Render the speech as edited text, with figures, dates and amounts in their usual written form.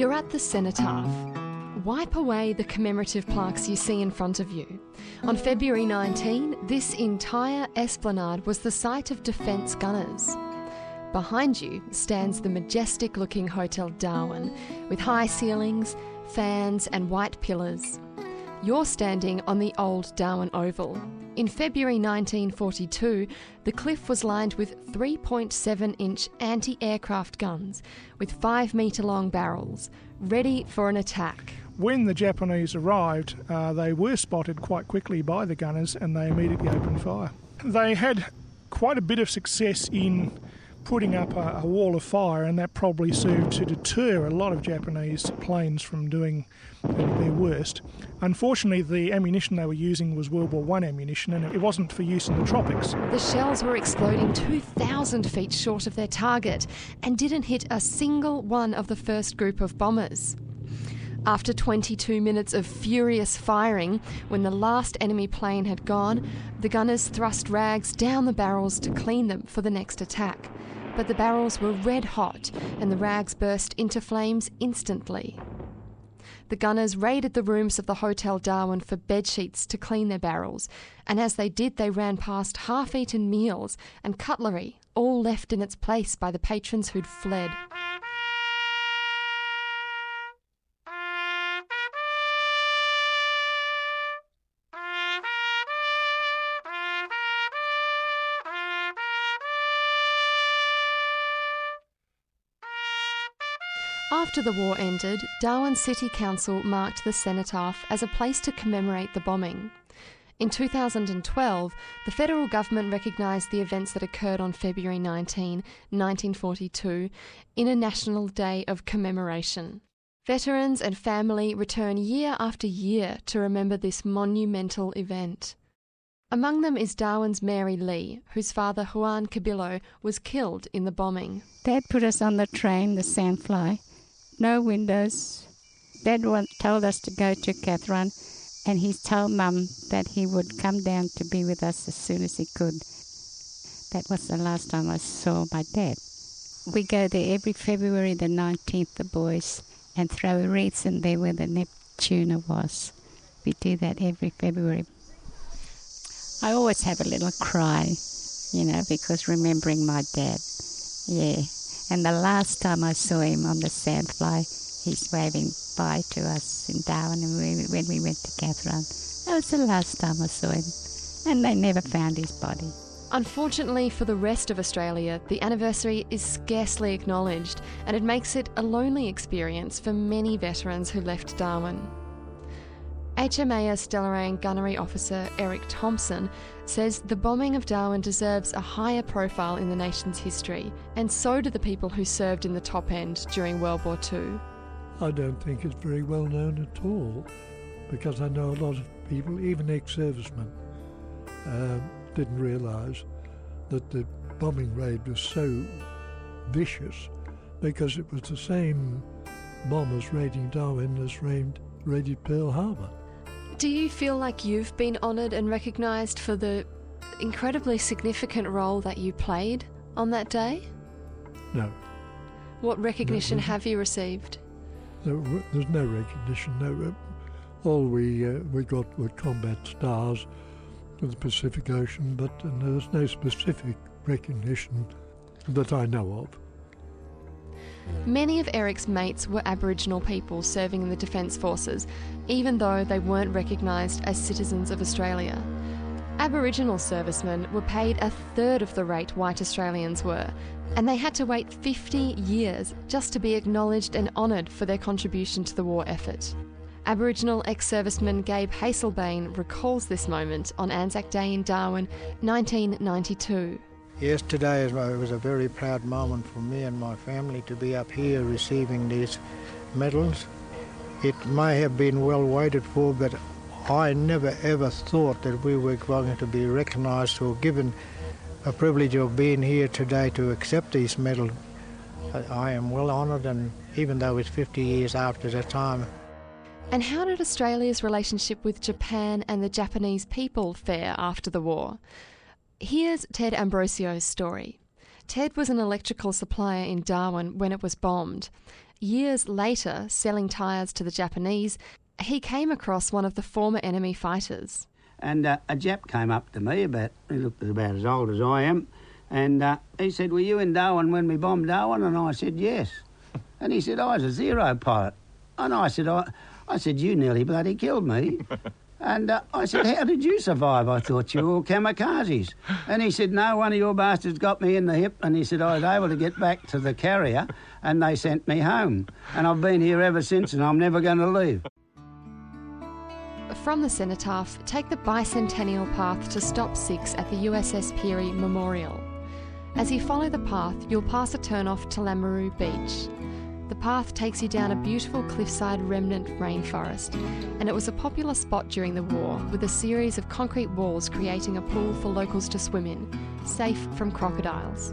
You're at the Cenotaph. Wipe away the commemorative plaques you see in front of you. On February 19, this entire esplanade was the site of defence gunners. Behind you stands the majestic-looking Hotel Darwin, with high ceilings, fans and white pillars. You're standing on the old Darwin Oval. In February 1942, the cliff was lined with 3.7-inch anti-aircraft guns with 5-metre-long barrels, ready for an attack. When the Japanese arrived, they were spotted quite quickly by the gunners and they immediately opened fire. They had quite a bit of success in putting up a wall of fire, and that probably served to deter a lot of Japanese planes from doing their worst. Unfortunately, the ammunition they were using was World War I ammunition, and it wasn't for use in the tropics. The shells were exploding 2,000 feet short of their target and didn't hit a single one of the first group of bombers. After 22 minutes of furious firing, when the last enemy plane had gone, the gunners thrust rags down the barrels to clean them for the next attack. But the barrels were red hot and the rags burst into flames instantly. The gunners raided the rooms of the Hotel Darwin for bedsheets to clean their barrels, and as they did, they ran past half-eaten meals and cutlery, all left in its place by the patrons who'd fled. After the war ended, Darwin City Council marked the Cenotaph as a place to commemorate the bombing. In 2012, the federal government recognised the events that occurred on February 19, 1942, in a National Day of Commemoration. Veterans and family return year after year to remember this monumental event. Among them is Darwin's Mary Lee, whose father, Juan Cabillo, was killed in the bombing. Dad put us on the train, the Sandfly. No windows. Dad told us to go to Catherine, and he told Mum that he would come down to be with us as soon as he could. That was the last time I saw my dad. We go there every February the 19th, the boys, and throw wreaths in there where the Neptuna was. We do that every February. I always have a little cry, you know, because remembering my dad. Yeah. And the last time I saw him on the Sandfly, he's waving bye to us in Darwin when we went to Catherine. That was the last time I saw him, and they never found his body. Unfortunately for the rest of Australia, the anniversary is scarcely acknowledged, and it makes it a lonely experience for many veterans who left Darwin. HMAS Delaraine Gunnery Officer Eric Thompson says the bombing of Darwin deserves a higher profile in the nation's history, and so do the people who served in the top end during World War II. I don't think it's very well known at all, because I know a lot of people, even ex-servicemen, didn't realise that the bombing raid was so vicious, because it was the same bombers raiding Darwin as raided Pearl Harbor. Do you feel like you've been honoured and recognised for the incredibly significant role that you played on that day? No. What recognition have you received? There's no recognition. No. All we got were combat stars in the Pacific Ocean, but there's no specific recognition that I know of. Many of Eric's mates were Aboriginal people serving in the Defence Forces, even though they weren't recognised as citizens of Australia. Aboriginal servicemen were paid a third of the rate white Australians were, and they had to wait 50 years just to be acknowledged and honoured for their contribution to the war effort. Aboriginal ex-serviceman Gabe Hazelbain recalls this moment on Anzac Day in Darwin, 1992. Yes, today it was a very proud moment for me and my family to be up here receiving these medals. It may have been well waited for, but I never ever thought that we were going to be recognised or given a privilege of being here today to accept these medals. I am well honoured, and even though it's 50 years after the time. And how did Australia's relationship with Japan and the Japanese people fare after the war? Here's Ted Ambrosio's story. Ted was an electrical supplier in Darwin when it was bombed. Years later, selling tyres to the Japanese, he came across one of the former enemy fighters. And a Jap came up to me, he looked about as old as I am, and he said, "Were you in Darwin when we bombed Darwin?" And I said, "Yes." And he said, "I was a Zero pilot." And I said, I said, "You nearly bloody killed me." And I said, "How did you survive? I thought you were all kamikazes." And he said, "No, one of your bastards got me in the hip." And he said, "I was able to get back to the carrier and they sent me home. And I've been here ever since and I'm never going to leave." From the Cenotaph, take the bicentennial path to stop 6 at the USS Peary Memorial. As you follow the path, you'll pass a turn-off to Lamaroo Beach. The path takes you down a beautiful cliffside remnant rainforest, and it was a popular spot during the war, with a series of concrete walls creating a pool for locals to swim in, safe from crocodiles.